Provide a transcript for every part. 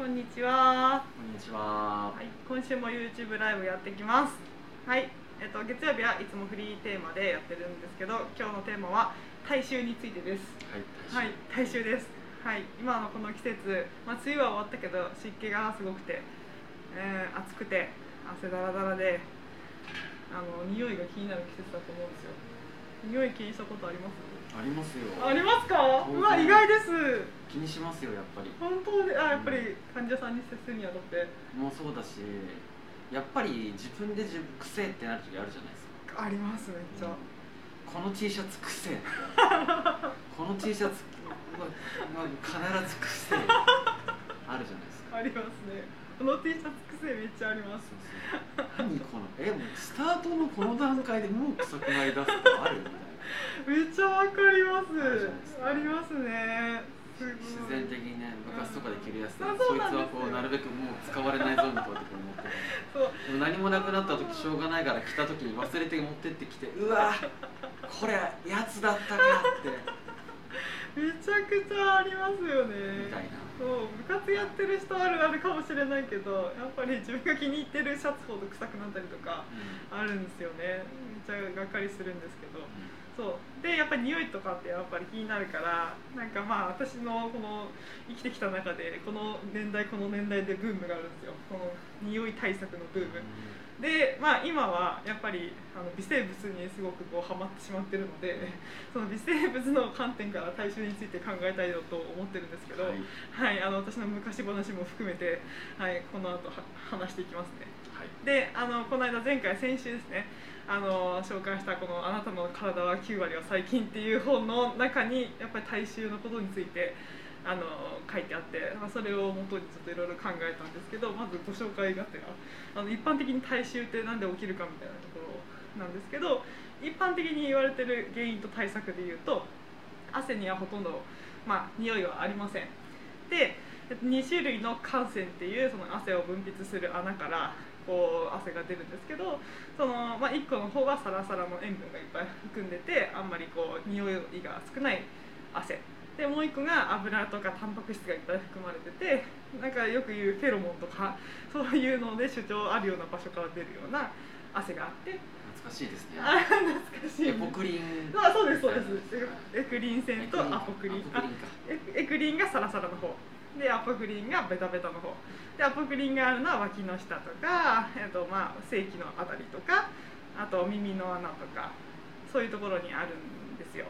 こんにちは。こんにちは。はい、今週も YouTube ライブやってきます。はい、月曜日はいつもフリーテーマでやってるんですけど、今日のテーマは体臭についてです。はい、体臭です。はい、今のこの季節、梅雨は終わったけど湿気がすごくて、暑くて汗だらだらで、匂いが気になる季節だと思うんですよ。匂い気にしたことあります？ありますよ。ありますか？うわ、意外です。気にしますよ、やっぱり。本当で、やっぱり患者さんに接するにはだってもうそうだし、やっぱり自分で癖ってなる時あるじゃないですか。あります、めっちゃ、この T シャツ癖この T シャツ、必ず癖あるじゃないですか。ありますね。この T シャツ癖めっちゃあります。そうそう何この、もうスタートのこの段階でもう臭くなりだすことあるみたいなめっちゃわかります。ありますね。すごい自然的にね、部活とかで着るやつで、そいつはこうなるべくもう使われないぞみたいなこと思ってそう、でも何もなくなった時しょうがないから着た時に忘れて持ってってきてうわこれやつだったかってめちゃくちゃありますよね、みたいな。そう、部活やってる人あるあるかもしれないけど、やっぱり自分が気に入ってるシャツほど臭くなったりとかあるんですよね、めっちゃがっかりするんですけど、そうでやっぱり匂いとかってやっぱり気になるから、なんか私のこの生きてきた中でこの年代でブームがあるんですよ、この匂い対策のブームで、今はやっぱり微生物にすごくこうハマってしまってるので、その微生物の観点から体臭について考えたいと思ってるんですけど、はい、私の昔話も含めて、はい、この後話していきますね。はい、でこの間先週ですね、紹介したこのあなたの体は9割は細菌っていう本の中にやっぱり体臭のことについて書いてあって、それを元にちょっといろいろ考えたんですけど、まずご紹介がてら一般的に体臭ってなんで起きるかみたいなところなんですけど、一般的に言われてる原因と対策で言うと、汗にはほとんど、匂いはありません。で、2種類の汗腺っていうその汗を分泌する穴からこう汗が出るんですけど、その、1個の方がサラサラの塩分がいっぱい含んでてあんまりこう匂いが少ない汗で、もう1個が油とかタンパク質がいっぱい含まれてて、なんかよく言うフェロモンとかそういうので主張あるような場所から出るような汗があって、懐かしいですね。懐かしい。エポクリン。そうです、そうです。エクリン腺とアポクリン。エクリンがサラサラの方で、アポクリンがベタベタの方で、アポクリンがあるのは脇の下とか、性器のあたりとか、あと耳の穴とか、そういうところにあるんですよ。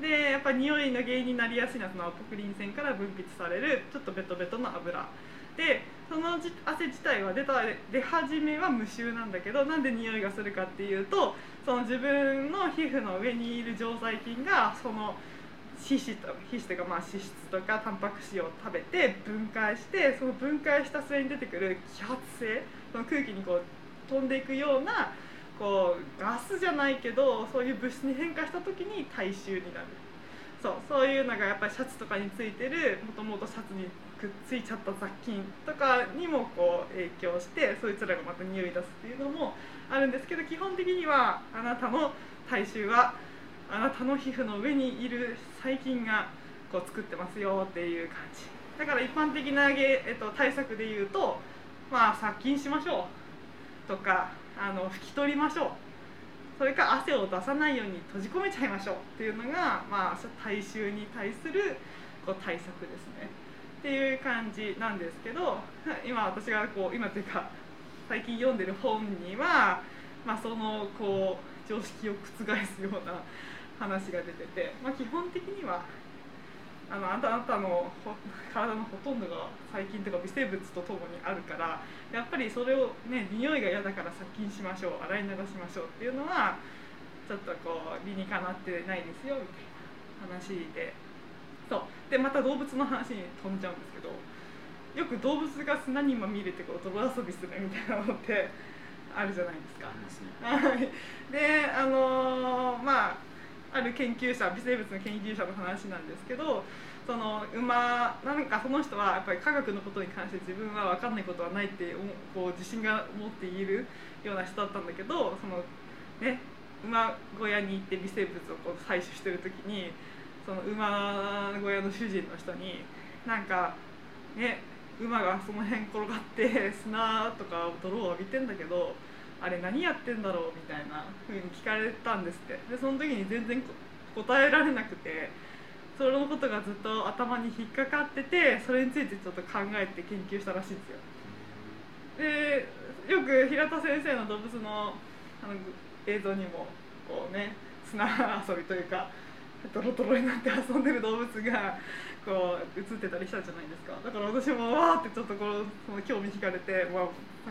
で、やっぱり匂いの原因になりやすいのはそのアポクリン腺から分泌されるちょっとベトベトの油で、その汗自体は出始めは無臭なんだけど、なんで匂いがするかっていうと、その自分の皮膚の上にいる常在菌がその脂質とかタンパク質を食べて分解して、その分解した末に出てくる揮発性、その空気にこう飛んでいくようなこうガスじゃないけど、そういう物質に変化した時に体臭になる。そういうのがやっぱりシャツとかについてる、もともとシャツにくっついちゃった雑菌とかにもこう影響して、そいつらがまた匂い出すっていうのもあるんですけど、基本的にはあなたの体臭はあなたの皮膚の上にいる細菌がこう作ってますよっていう感じだから、一般的な、対策で言うと、殺菌しましょうとか、拭き取りましょう、それか汗を出さないように閉じ込めちゃいましょうっていうのが、体臭に対するこう対策ですねっていう感じなんですけど、最近読んでる本には、そのこう常識を覆すような話が出てて、基本的にはあなたの体のほとんどが細菌とか微生物とともにあるから、やっぱりそれをね、匂いが嫌だから殺菌しましょう、洗い流しましょうっていうのはちょっとこう理にかなってないですよみたいな話で、でまた動物の話に飛んじゃうんですけど、よく動物が砂にまみれてこう泥遊びするみたいなのってあるじゃないですか。で、ある研究者、微生物の研究者の話なんですけど、そのその人はやっぱり科学のことに関して自分は分かんないことはないってこう自信が持って言えるような人だったんだけど、馬小屋に行って微生物をこう採取してる時に、その馬小屋の主人の人に、馬がその辺転がって砂とか泥を浴びてんだけど、あれ何やってんだろうみたいな風に聞かれたんですって。でその時に全然答えられなくて、そのことがずっと頭に引っかかってて、それについてちょっと考えて研究したらしいんですよ。でよく平田先生の動物 の映像にもこう、ね、砂遊びというかドロドロになって遊んでる動物がこう映ってたりしたじゃないですか。だから私もわーってちょっとこのその興味惹かれて、わ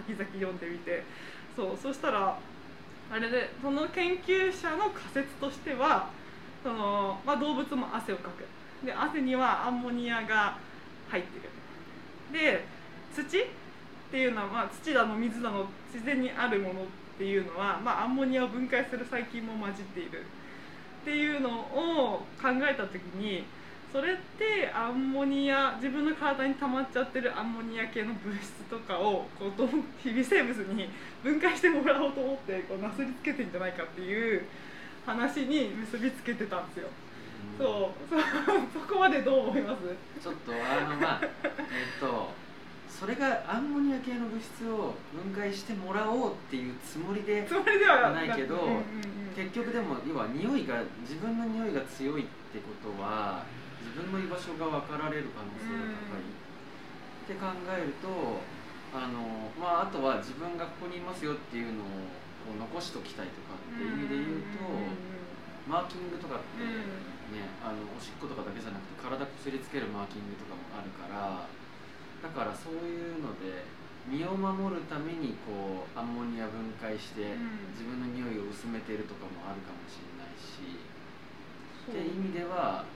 先々読んでみて、そしたらあれで、その研究者の仮説としては、その、まあ、動物も汗をかく。で汗にはアンモニアが入ってる。で土っていうのは、まあ、土だの水だの自然にあるものっていうのは、まあ、アンモニアを分解する細菌も混じっているっていうのを考えた時に、それってアンモニア、自分の体に溜まっちゃってるアンモニア系の物質とかをこう微生物に分解してもらおうと思ってこうなすりつけてんじゃないかっていう話に結びつけてたんですよ。そこまでどう思います？ちょっとまあそれがアンモニア系の物質を分解してもらおうっていうつもりではないけど、うんうんうん、結局でも要は匂いが、自分の匂いが強いってことは自分の居場所が分かられる可能性が高いって考えると、まあ、あとは自分がここにいますよっていうのを残しときたいとかっていう意味で言うと、マーキングとかってね、おしっことかだけじゃなくて体こすりつけるマーキングとかもあるから、だからそういうので身を守るためにこうアンモニア分解して自分の匂いを薄めてるとかもあるかもしれないし、っていう意味では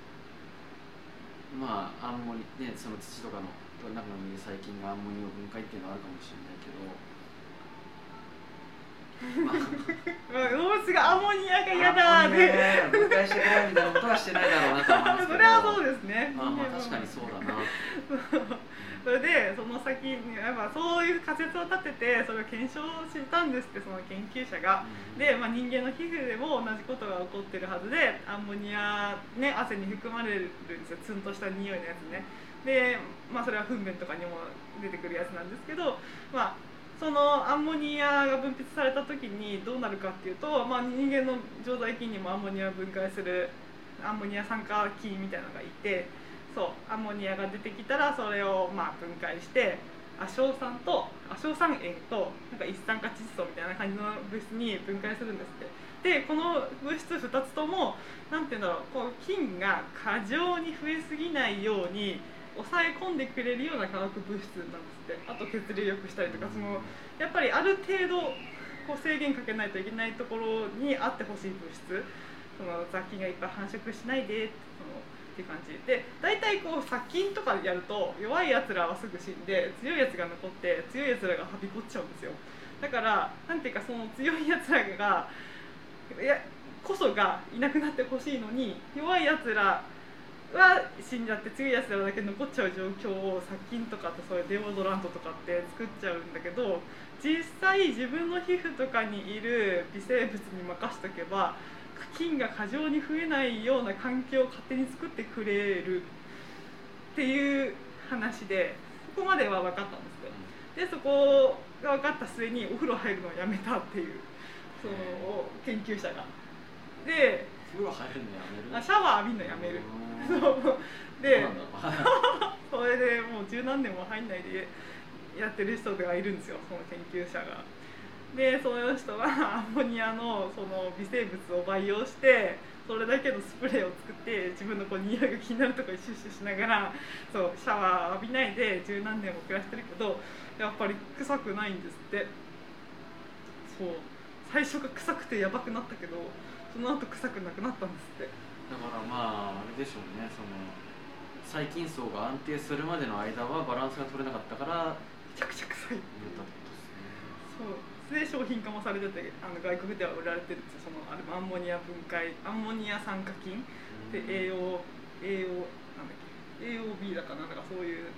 まあアンモニア、ね、その土とかの中にいる細菌がアンモニアを分解っていうのはあるかもしれないけど。動物がアンモニアが嫌だって分解してくれみたいなことはしてないだろうなと思うんですけどそれはそうですね、まあ、まあ確かにそうだなそれでその先にやっぱそういう仮説を立てて、それを検証したんですって、その研究者が、うん、で、まあ、人間の皮膚でも同じことが起こってるはずで、アンモニア、ね、汗に含まれるんですよ、ツンとした匂いのやつね。で、まあ、それは糞便とかにも出てくるやつなんですけど、まあそのアンモニアが分泌された時にどうなるかっていうと、まあ、人間の常在菌にもアンモニアを分解するアンモニア酸化菌みたいなのがいて、そうアンモニアが出てきたらそれをまあ分解して亜硝酸塩となんか一酸化窒素みたいな感じの物質に分解するんですって。でこの物質2つともなんていうんだろう、こう菌が過剰に増えすぎないように抑え込んでくれるような化学物質なんですって。あと血流良くしたりとか、そのやっぱりある程度こう制限かけないといけないところにあってほしい物質、その雑菌がいっぱい繁殖しないでって感じで、だいたいこう殺菌とかやると弱いやつらはすぐ死んで強いやつが残って強いやつらがはびこっちゃうんですよ。だからなんていうか、その強いやつらがこそがいなくなってほしいのに、弱いやつらは死んじゃって強いやつらだけ残っちゃう状況を殺菌とかって、そういうデオドラントとかって作っちゃうんだけど、実際自分の皮膚とかにいる微生物に任せとけば菌が過剰に増えないような環境を勝手に作ってくれるっていう話で、そこまでは分かったんですよ。でそこが分かった末にお風呂入るのをやめたっていう、その研究者が。で風呂入るのやめる、シャワー浴びるのやめるでそれでもう十何年も入んないでやってる人がいるんですよ、その研究者が。でその人はアンモニア の微生物を培養して、それだけのスプレーを作って、自分のこう匂いが気になるところにシュッシュしながら、そうシャワー浴びないで十何年も暮らしてるけど、やっぱり臭くないんですって。そう最初が臭くてやばくなったけど、その後臭くなくなったんですって。だからまああれでしょうね、その細菌層が安定するまでの間はバランスが取れなかったからめちゃくちゃ臭い言ったってことですね。そうで商品化もされてて、外国では売られてるって、そのアンモニア分解、アンモニア酸化菌で AOB だかなんだか、そういう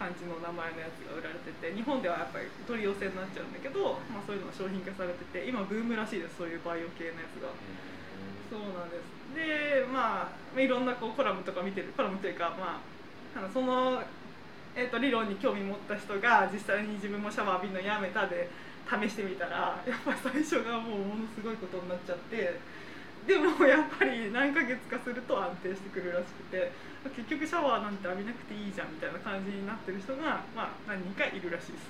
感じの名前のやつが売られてて、日本ではやっぱり取り寄せになっちゃうんだけど、まあ、そういうのが商品化されてて今ブームらしいです、そういうバイオ系のやつが。そうなんです。でまあいろんなこうコラムとか見てる、コラムというか、まあその理論に興味持った人が実際に自分もシャワー浴びるのやめたで試してみたら、やっぱ最初がもうものすごいことになっちゃって、でもやっぱり何ヶ月かすると安定してくるらしくて、結局シャワーなんて浴びなくていいじゃんみたいな感じになってる人が、まあ、何人かいるらしいです。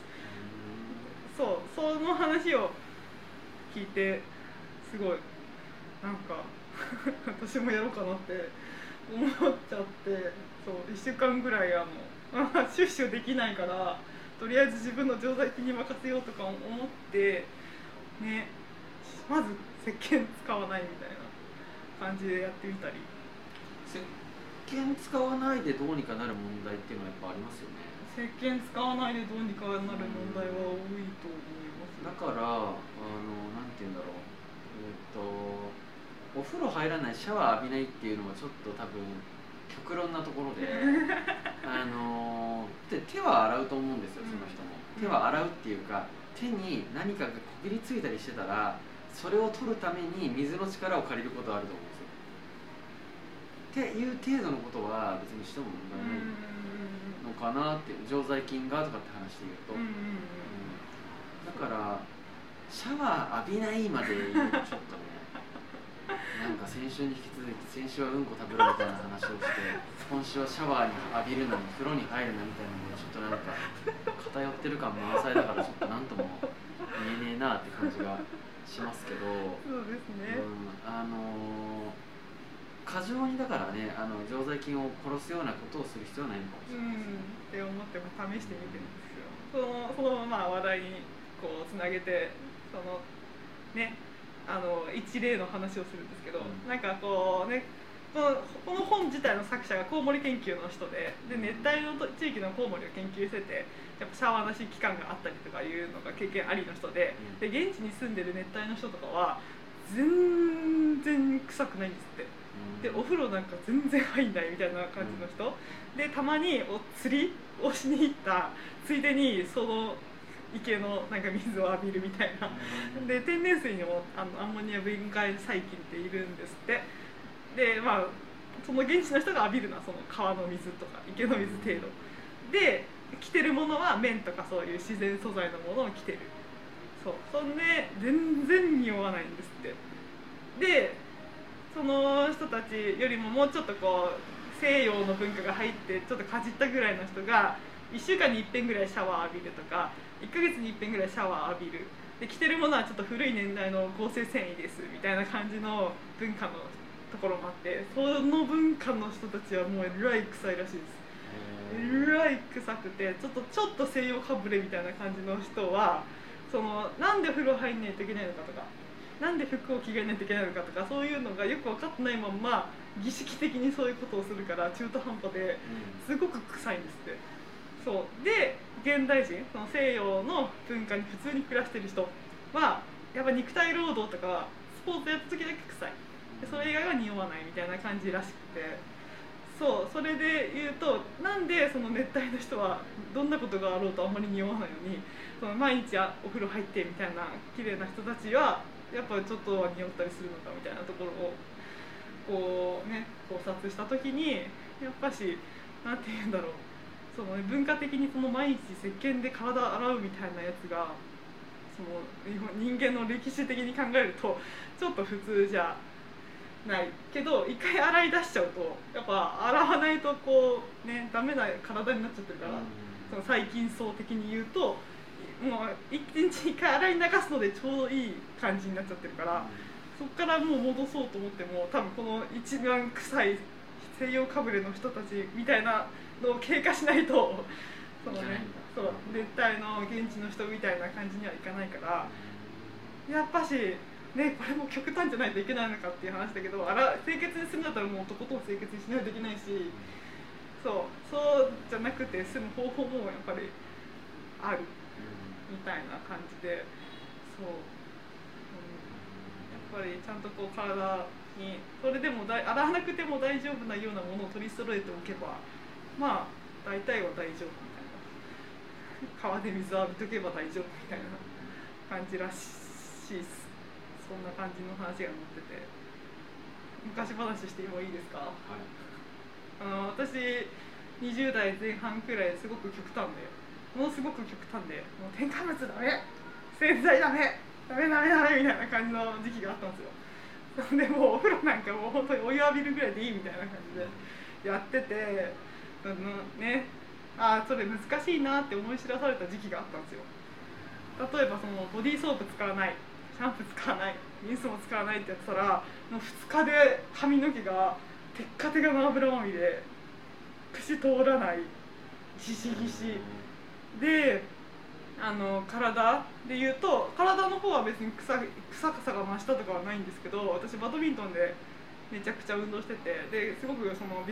その話を聞いてすごいなんか私もやろうかなって思っちゃって、そう1週間ぐらいシュッシュできないからとりあえず自分の常在菌に任せようとか思って、ね、まず石鹸使わないみたいな感じでやってみたり。石鹸使わないでどうにかなる問題っていうのはやっぱありますよね。石鹸使わないでどうにかなる問題は多いと思います、ね、だからなんていうんだろう、お風呂入らないシャワー浴びないっていうのはちょっと多分極論なところで手は洗うと思うんですよ、その人も、うん、手は洗うっていうか手に何かがこびりついたりしてたらそれを取るために水の力を借りることはあると思うんですよっていう程度のことは別にしても問題ないのかなっていう、常在菌がとかって話で言うと、だからシャワー浴びないまで言うとちょっとねなんか先週に引き続いて、先週はうんこ食べるみたいな話をして今週はシャワーに浴びるなに風呂に入るなみたいなのがちょっとなんか偏ってる感満載だからちょっとなんとも言えねえなって感じがしますけど、そうですね、過剰にだからね、常在菌を殺すようなことをする必要はないのかもしれないですね、って思っても試してみてるんですよ。そのまま話題にこうつなげて、そのね一例の話をするんですけど、なんかこうね、この本自体の作者がコウモリ研究の人で、熱帯の地域のコウモリを研究してて、やっぱシャワーなし期間があったりとかいうのが経験ありの人で、現地に住んでる熱帯の人とかは全然臭くないんですって。でお風呂なんか全然入んないみたいな感じの人で、たまに釣りをしに行ったついでにその池のなんか水を浴びるみたいなで、天然水にもアンモニア分解細菌っているんですって。でまあその現地の人が浴びるのはその川の水とか池の水程度で、着てるものは綿とかそういう自然素材のものを着てる。そんで全然匂わないんですって。でその人たちよりももうちょっとこう西洋の文化が入ってちょっとかじったぐらいの人が1週間に1遍ぐらいシャワー浴びるとか1ヶ月に1遍ぐらいシャワー浴びるで、着てるものはちょっと古い年代の合成繊維ですみたいな感じの文化のところもあって、その文化の人たちはもうえらい臭いらしいです。えらい臭くてちょっと西洋かぶれみたいな感じの人は、そのなんで風呂入んないといけないのかとか、なんで服を着替えないといけないのかとか、そういうのがよく分かってないまんま儀式的にそういうことをするから中途半端ですごく臭いんですって、そうで現代人、その西洋の文化に普通に暮らしてる人はやっぱ肉体労働とかスポーツやった時だけ臭い、それ以外は匂わないみたいな感じらしくて、それで言うと、なんでその熱帯の人はどんなことがあろうとあんまり匂わないのに、その毎日お風呂入ってみたいな綺麗な人たちはやっぱりちょっとは匂ったりするのかみたいなところをこうね考察した時に、やっぱしなんて言うんだろう、その文化的にその毎日石鹸で体洗うみたいなやつが、その人間の歴史的に考えるとちょっと普通じゃないけど、一回洗い出しちゃうとやっぱ洗わないとこうねダメな体になっちゃってるから、その細菌層的に言うともう一日一回洗い流すのでちょうどいい感じになっちゃってるから、そこからもう戻そうと思っても多分この一番臭い西洋かぶれの人たちみたいなのを経過しないと、そのね、そう熱帯の現地の人みたいな感じにはいかないから、やっぱしね、これも極端じゃないといけないのかっていう話だけど、清潔にするんだったらもうとことん清潔にしないといけないし、そうじゃなくて済む方法もやっぱりあるみたいな感じで、やっぱりちゃんとこう体にそれでも洗わなくても大丈夫なようなものを取り揃えておけば、まあ大体は大丈夫みたいな、川で水浴びとけば大丈夫みたいな感じらしいっす。そんな感じの話が載ってて、昔話してもいいですか？はい、私20代前半くらいすごく極端で、もうすごく極端で、もう添加物ダメ、洗剤ダメ、ダメみたいな感じの時期があったんですよ。でもうお風呂なんかもう本当にお湯浴びるぐらいでいいみたいな感じでやってて、ね、あ、それ難しいなって思い知らされた時期があったんですよ。例えばそのボディーソープ使わない、シャンプー使わない、リンスも使わないってやってたら、もう2日で髪の毛がテッカテカの油まみれ、口通らない、ギシギシで、体でいうと、体の方は別に臭さが増したとかはないんですけど、私バドミントンでめちゃくちゃ運動してて、ですごくその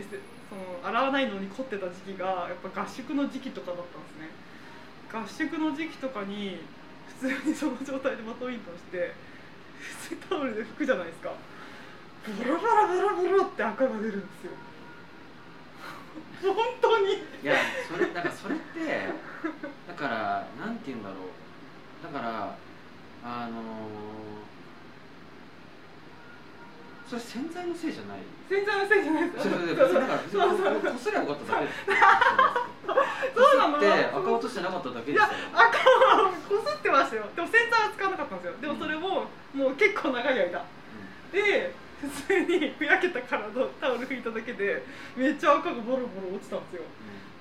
洗わないのに凝ってた時期がやっぱ合宿の時期とかだったんですね。合宿の時期とかに普通にその状態でバドミントンして、普通にタオルで拭くじゃないですか、ボロボロボロボロって赤が出るんですよ本当にいや、それってだからなんて言うんだろう、だからそれ洗剤のせいじゃない、洗剤のせいじゃないですよ。こすりゃよかっただけですそうなの、こすって赤落としてなかっただけですよ。いや、赤はこすってましたよ。でも洗剤は使わなかったんですよ。でもそれも、もう結構長い間、で普通にふやけた体をタオル拭いただけでめっちゃ赤がボロボロ落ちたんで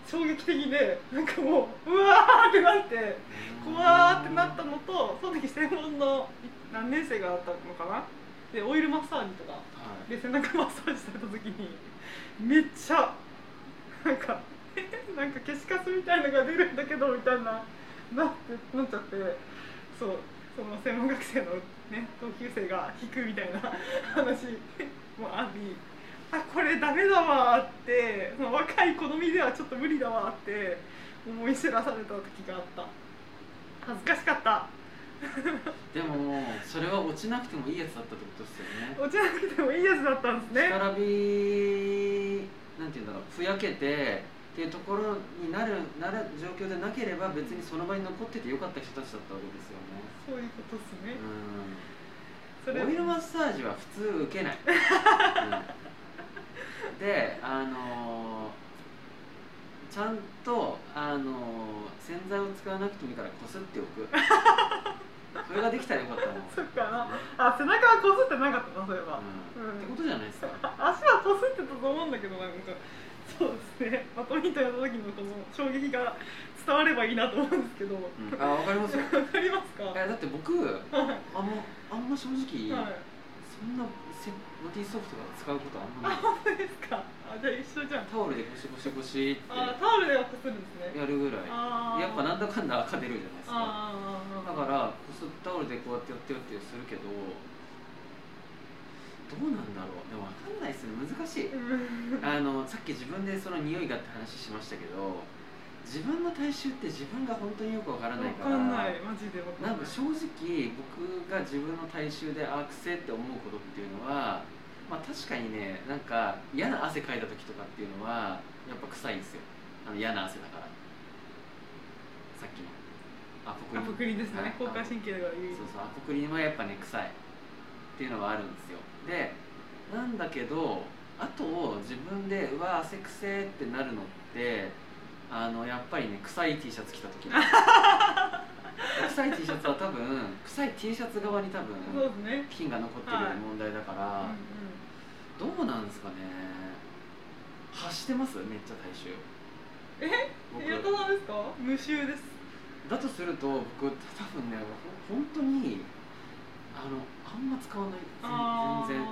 すよ、衝撃的で、なんかもううわーってなって怖ーってなったのと、その時専門の何年生があったのかな、でオイルマッサージとか、はい、で背中マッサージされた時にめっちゃなんか消しカスみたいなのが出るんだけどみたいななってなっちゃって、そう、その専門学生のね、同級生が引くみたいな話もあり、あ、これダメだわって、その若い子供ではちょっと無理だわって思い知らされた時があった。恥ずかしかったでもそれは落ちなくてもいいやつだったってことですよね。落ちなくてもいいやつだったんですね。干からび、なんていうんだろう、ふやけてっていうところになる状況でなければ、別にその場に残っててよかった人たちだったわけですよね。そういうことですね。オイルマッサージは普通受けない、うん、で、ちゃんと、洗剤を使わなくてもいいからこすっておくそれができたらよかったもん。そっかな、あ、背中はこすってなかったな、そういえば、うんうん、ってことじゃないですか足はこすってたと思うんだけど、なんかそうですね、バドミントンやった時のこの衝撃が伝わればいいなと思うんですけど、うん、あ、わかりますよわかりますか。だって僕、あんま正直、はい、そんなボディーソープとか使うことあんまない。あ、本当ですか。あ、じゃあ一緒じゃん。タオルでゴシゴシゴシって、あ、タオルではこするんですね。やるぐらい、やっぱなんだかんだ赤出るじゃないですか。だからタオルでこうやってやってやってするけど、どうなんだろう、でも分かんないですね、難しいさっき自分でその匂いがって話しましたけど、自分の体臭って自分が本当によく分からないから、分かんない、マジで分かんない。なんか正直僕が自分の体臭であーくせって思うことっていうのは、まあ確かにね、なんか嫌な汗かいた時とかっていうのはやっぱ臭いんですよ、嫌な汗だから。さっきのアポクリンですね、交感神経が言う、そうそう、アポクリンはやっぱね臭いっていうのはあるんですよ。で、なんだけど、あと自分でうわ汗くせってなるのって、やっぱりね、臭い T シャツ着た時臭い T シャツは多分、臭い T シャツ側に多分菌が残ってる問題だから、はい、どうなんですかね。発してます、めっちゃ体臭。え、やったなですか。無臭です。だとすると、僕多分ね、本当にあんま使わない、全然。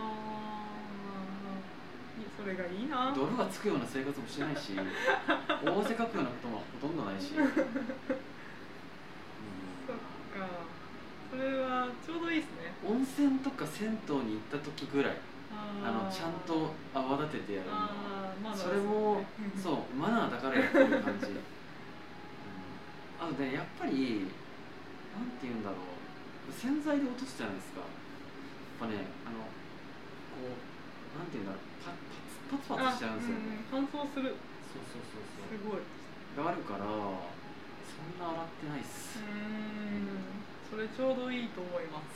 それがいいな。泥がつくような生活もしないし大汗かくようなこともほとんどないし、うん、そっか、それはちょうどいいですね。温泉とか銭湯に行った時ぐらいちゃんと泡立ててやるの、まだそれもそうマナーだからやってる感じ、あとね、やっぱりなんて言うんだろう、洗剤で落とすじゃないですか。やっぱね、こう、なんていうんだろう、パツパツしちゃうんですよね。乾燥する。そう。すごい。があるから、そんな洗ってないっす。それちょうどいいと思います。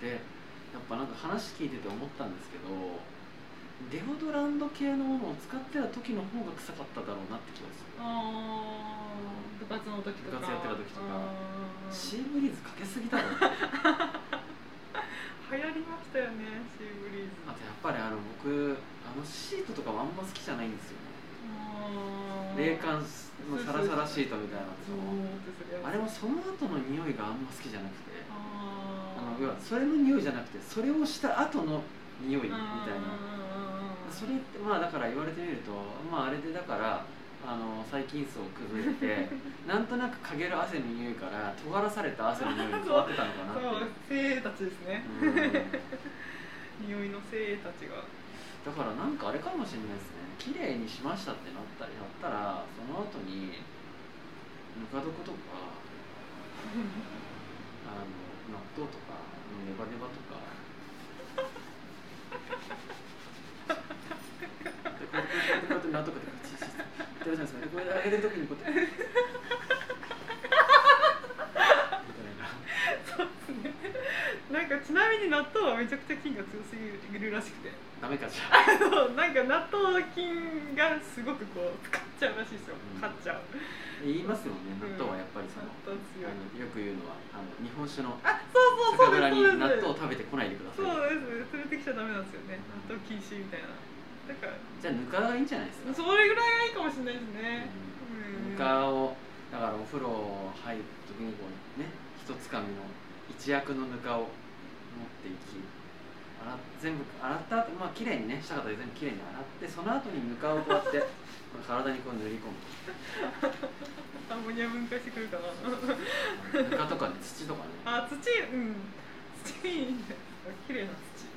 で、やっぱなんか話聞いてて思ったんですけど、デオドランド系のものを使ってた時の方が臭かっただろうなって気がする。あー、部活の時とか部活やってた時とかシーブリーズかけすぎだろ流行りましたよね、シーブリーズ。あとやっぱり僕シートとかはあんま好きじゃないんですよね。冷感のサラサラシートみたいなやつもあれもその後の匂いがあんま好きじゃなくて、要はそれの匂いじゃなくてそれをした後の匂いみたいな。それってまあだから言われてみると、まああれでだから細菌層を崩れてなんとなくかげる汗の匂いから尖らされた汗の匂いに変わってたのかなって。そう、精鋭たちですね。匂いの精鋭たちがだからなんかあれかもしれないですね。綺麗にしましたってなったりやったらその後にぬか床とか納豆とかネバネバとかこうやって納豆とかでチッチッチッてやるじゃないですか、ね、これ上げるときにこうやってみたいな。そうですね。なんかちなみに納豆はめちゃくちゃ菌が強すぎるらしくてダメかじゃん。なんか納豆菌がすごくこう使っちゃうらしいですよ、うん、買っちゃう言いますよね。納豆はやっぱりその、うん、よく言うのは日本酒の酒蔵に納豆を食べてこないでください。そうですね、連れてきちゃダメなんですよね、納豆禁止みたいな。だからじゃあぬかがいいんじゃないですか。それぐらいがいいかもしれないですね、うんうん、ぬかをだからお風呂入るときにこうね一つかみの一役のぬかを持っていき全部洗った後、まあきれいにねした方で全部きれいに洗ってその後にぬかをこうやって体にこう塗り込むアンモニア分解してくるかなぬかとかね土とかね。あ、土、うん、土いいんだよ、きれいな土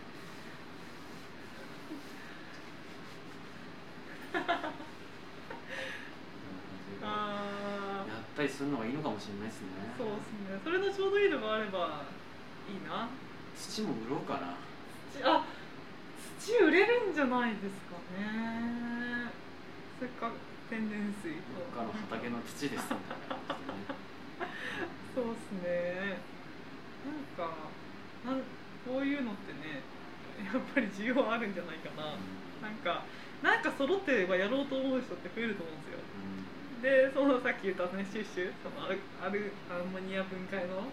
やったりするのがいいのかもしれないですね。そうですね。それのちょうどいいのがあればいいな。土も売ろうかな。土売れるんじゃないですかね。せっかく天然水とかの畑の土ですね。そうですね。なんかこういうのってね、やっぱり需要あるんじゃないかな。なんか揃ってればやろうと思う人って増えると思うんですよ、うん、でそのさっき言ったねシュッシュそのアンモニア分解の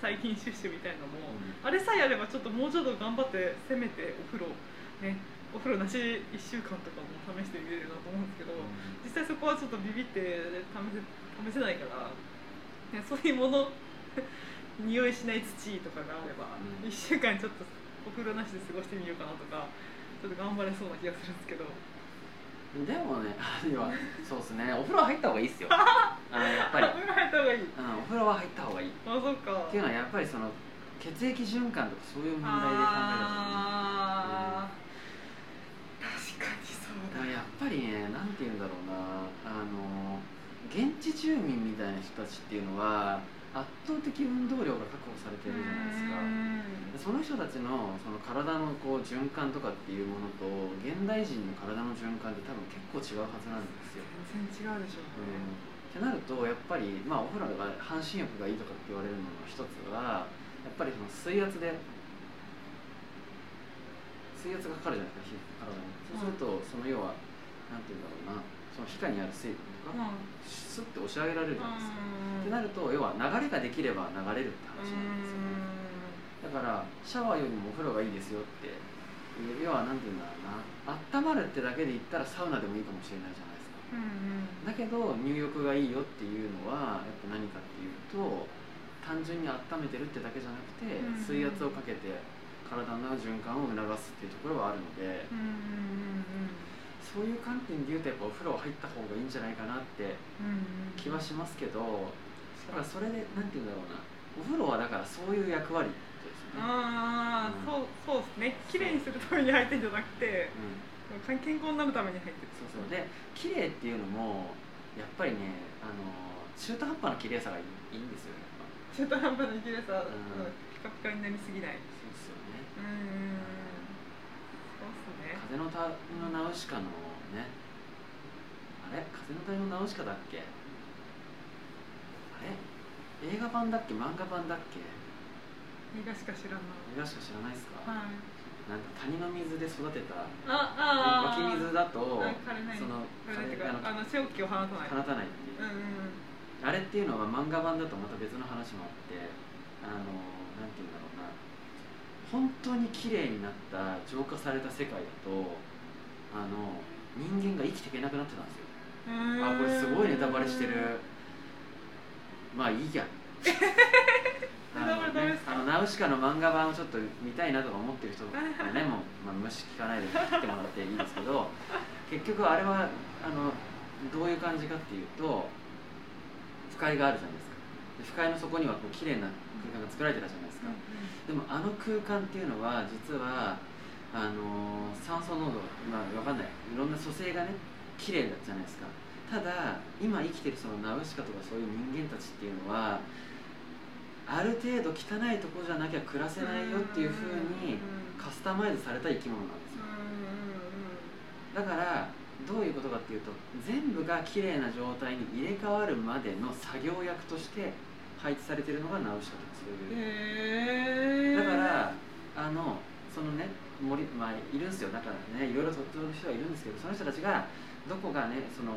細菌シュッシュみたいなのも、うん、あれさえあればちょっともうちょっと頑張ってせめてお風呂なし1週間とかも試してみれるなと思うんですけど、うん、実際そこはちょっとビビって試せないから、ね、そういうもの匂いしない土とかがあれば、うん、1週間ちょっとお風呂なしで過ごしてみようかなとかちょっと頑張れそうな気がするんですけど。でもね、そうですね、お風呂入った方がいいですよ。やっぱりお風呂入った方がいい、うん、お風呂は入った方がいい。あ、そっか。っていうのはやっぱりその血液循環とかそういう問題で考えた時に、確かにそうだ。やっぱりね、なんて言うんだろうな、現地住民みたいな人たちっていうのは圧倒的運動量が確保されてるじゃないですか。その人たち その体のこう循環とかっていうものと現代人の体の循環って多分結構違うはずなんですよ。全然違うでしょうね、ってなるとやっぱり、まあ、お風呂が半身浴がいいとかって言われるのの一つはやっぱりその水圧がかかるじゃないですか、体に。そうするとその要はなんていうんだろうな、その皮下にある水分とか、うん、スッて押し上げられるじゃないですか。ってなると、要は流れができれば流れるって話なんですよね。だから、シャワーよりもお風呂がいいですよって、要はなんていうんだろうな、温まるってだけで言ったらサウナでもいいかもしれないじゃないですか、うんうん、だけど、入浴がいいよっていうのは、やっぱ何かっていうと単純に温めてるってだけじゃなくて、うんうん、水圧をかけて体の循環を促すっていうところはあるので、うんうんうん、そういう観点でいうとやっぱお風呂入った方がいいんじゃないかなって気はしますけど、だからそれでなんていうんだろうな、お風呂はだからそういう役割ですね。ああ、うん、そうですね。綺麗にするために入ってるんじゃなくて、うん、健康になるために入ってる。そうそう。で、綺麗っていうのもやっぱりね、中途半端な綺麗さがいいんですよね。中途半端な綺麗さ、うん、ピカピカになりすぎない。そうですよね。うん。風の谷のナウシカのね、あれ風の谷のナウシカだっけ、あれ映画版だっけ漫画版だっけ。映画しか知らない。映画しか知らないですか。はい。なんか谷の水で育てた湧き水だと正気を放たないっていう、あれっていうのは漫画版だとまた別の話もあって、なんていうんだろうな、本当に綺麗になった浄化された世界だと人間が生きていけなくなってたんですよ。あ、これすごいネタバレしてる。まあいいや。ナウシカの漫画版をちょっと見たいなとか思ってる人はね、もう、まあ、無視聞かないで聞いてもらっていいんですけど、結局あれはどういう感じかっていうと、不快があるじゃないですか。で、不快の底にはこう綺麗な空間が作られてたじゃないですか。でもあの空間っていうのは実は酸素濃度、まあ、わかんない、いろんな組成がね綺麗だったじゃないですか。ただ今生きてるそのナウシカとかそういう人間たちっていうのはある程度汚いとこじゃなきゃ暮らせないよっていう風にカスタマイズされた生き物なんですよ。だからどういうことかっていうと、全部が綺麗な状態に入れ替わるまでの作業役として配置されてるのがナウシカとかそういう。だからそのね森、まあ、いるんですよ。だからね、いろいろ特徴の人はいるんですけど、その人たちがどこがねその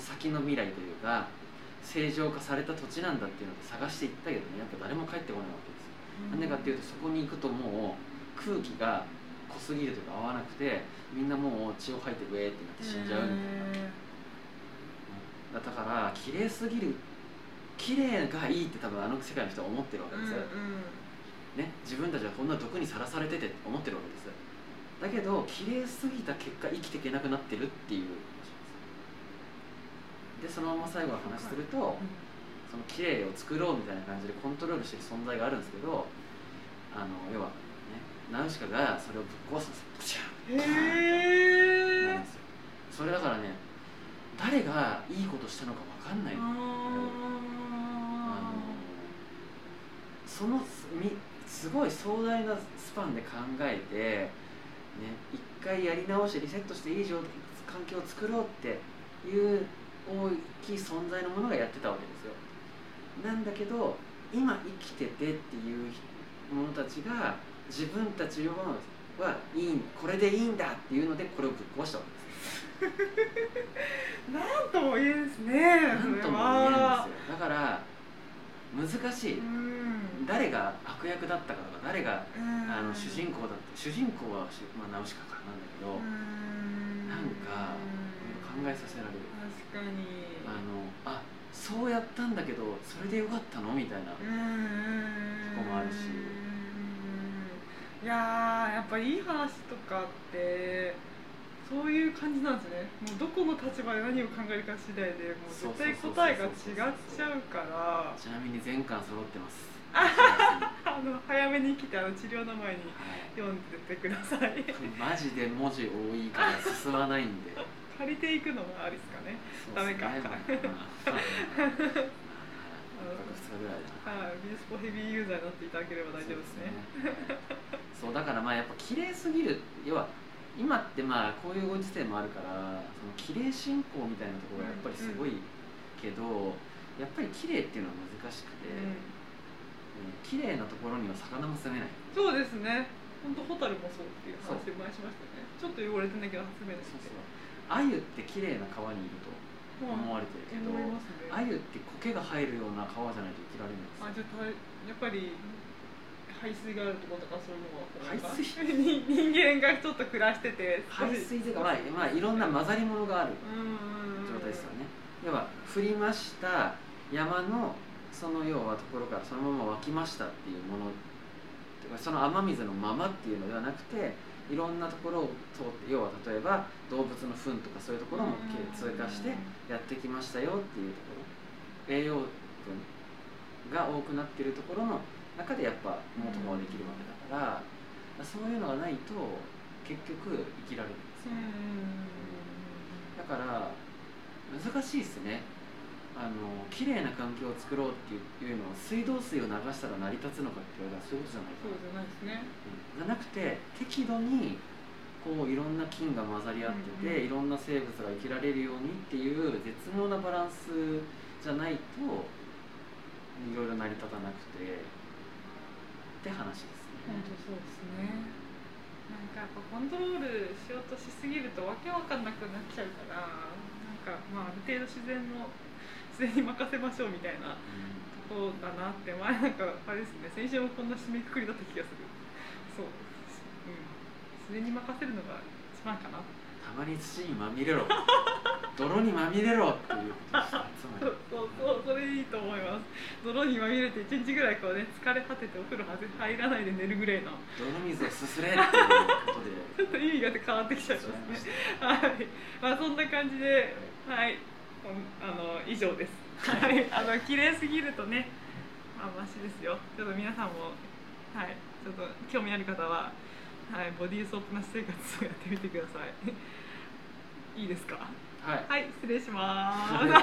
先の未来というか正常化された土地なんだっていうのを探していったけどね、やっぱ誰も帰ってこないわけですよ。なんでかっていうと、そこに行くともう空気が濃すぎるというか合わなくて、みんなもう血を吐いてウェーってなって死んじゃうみたいな。だから綺麗すぎる、綺麗がいいって多分あの世界の人は思ってるわけですよ、ね、自分たちはこんな毒にさらされてて思ってるわけです。だけど綺麗すぎた結果生きていけなくなってるっていう話です。でそのまま最後の話すると、その綺麗を作ろうみたいな感じでコントロールしてる存在があるんですけど、要は、ね、ナウシカがそれをぶっ壊すんですよ。ブシャーンなんですよ。それだからね、誰がいいことしたのか分かんないそのすごい壮大なスパンで考えて、ね、一回やり直してリセットしていい状態、環境を作ろうっていう大きい存在のものがやってたわけですよ。なんだけど今生きててっていう者たちが自分たちはいい、これでいいんだっていうのでこれをぶっ壊したわけですなんとも言えんですね。なんとも言えんですよ。だから難しい。誰が悪役だったかとか、誰が主人公だった、主人公は、まあ、ナウシカかなんだけど、なんか考えさせられる。確かにあ、そうやったんだけどそれでよかったのみたいなとこもあるし、いやー、やっぱいい話とかってそういう感じなんですね。もうどこの立場で何を考えるか次第でもう絶対答えが違っちゃうから。ちなみに全巻揃ってます。早めに来て治療の前に読んでてくださいマジで文字多いから進まないんで借りていくのもありですかね。ダメかビデスポヘビーユーザーになっていただければ大丈夫ですね。そうだから、まあやっぱ綺麗すぎる、要は今ってまあこういうご時世もあるから、その綺麗信仰みたいなところがやっぱりすごいけど、やっぱり綺麗っていうのは難しくて、綺麗なところには魚も住めない。そうですね。本当ホタルもそうっていう話を前にしましたね。ちょっと汚れてないけど集める。そうそう。アユって綺麗な川にいると思われてるけど、アユって苔が生えるような川じゃないと生きられないんですよ。あ、じゃあやっぱり排水があるところとかそういうのが、排水人間がちょっと暮らしてて排水とか、まあいろんな混ざり物がある状態ですよね。要は降りました山のその要はところからそのまま湧きましたっていうものとか、その雨水のままっていうのではなくて、いろんなところを通って、要は例えば動物の糞とかそういうところも通過してやってきましたよっていうところ、栄養分が多くなっているところの中でやっぱ元ができるわけだから、そういうのがないと結局生きられるんですよ。だから難しいですね。綺麗な環境を作ろうっていうのを水道水を流したら成り立つのかって言われたらそういうことじゃないか。そうじゃないですね。じゃなくて適度にこういろんな菌が混ざり合ってて、いろんな生物が生きられるようにっていう絶妙なバランスじゃないといろいろ成り立たなくてって話ですね。本当そうですね。なんかやっぱコントロールしようとしすぎるとわけわかんなくなっちゃうから、なんかまあある程度自然に任せましょうみたいなとこだなって。前なんかあれですね、先週もこんな締めくくりだった気がする。そう、うん、自然に任せるのが一番かな。たまに土にまみれろ泥にまみれろっていうことですか。つまりそれいいと思います。泥にまみれて1日ぐらいこう、ね、疲れ果ててお風呂入らないで寝るぐらいの、泥水をすすれっていうことでちょっと意味が変わってきちゃいますね。はい、まあ、そんな感じで、はい、以上です。はい、綺麗すぎるとね、まあマシですよ。ちょっと皆さんも、はい、ちょっと興味ある方は、はい、ボディーソープなし生活をやってみてください。いいですか。はい、はい、失礼します。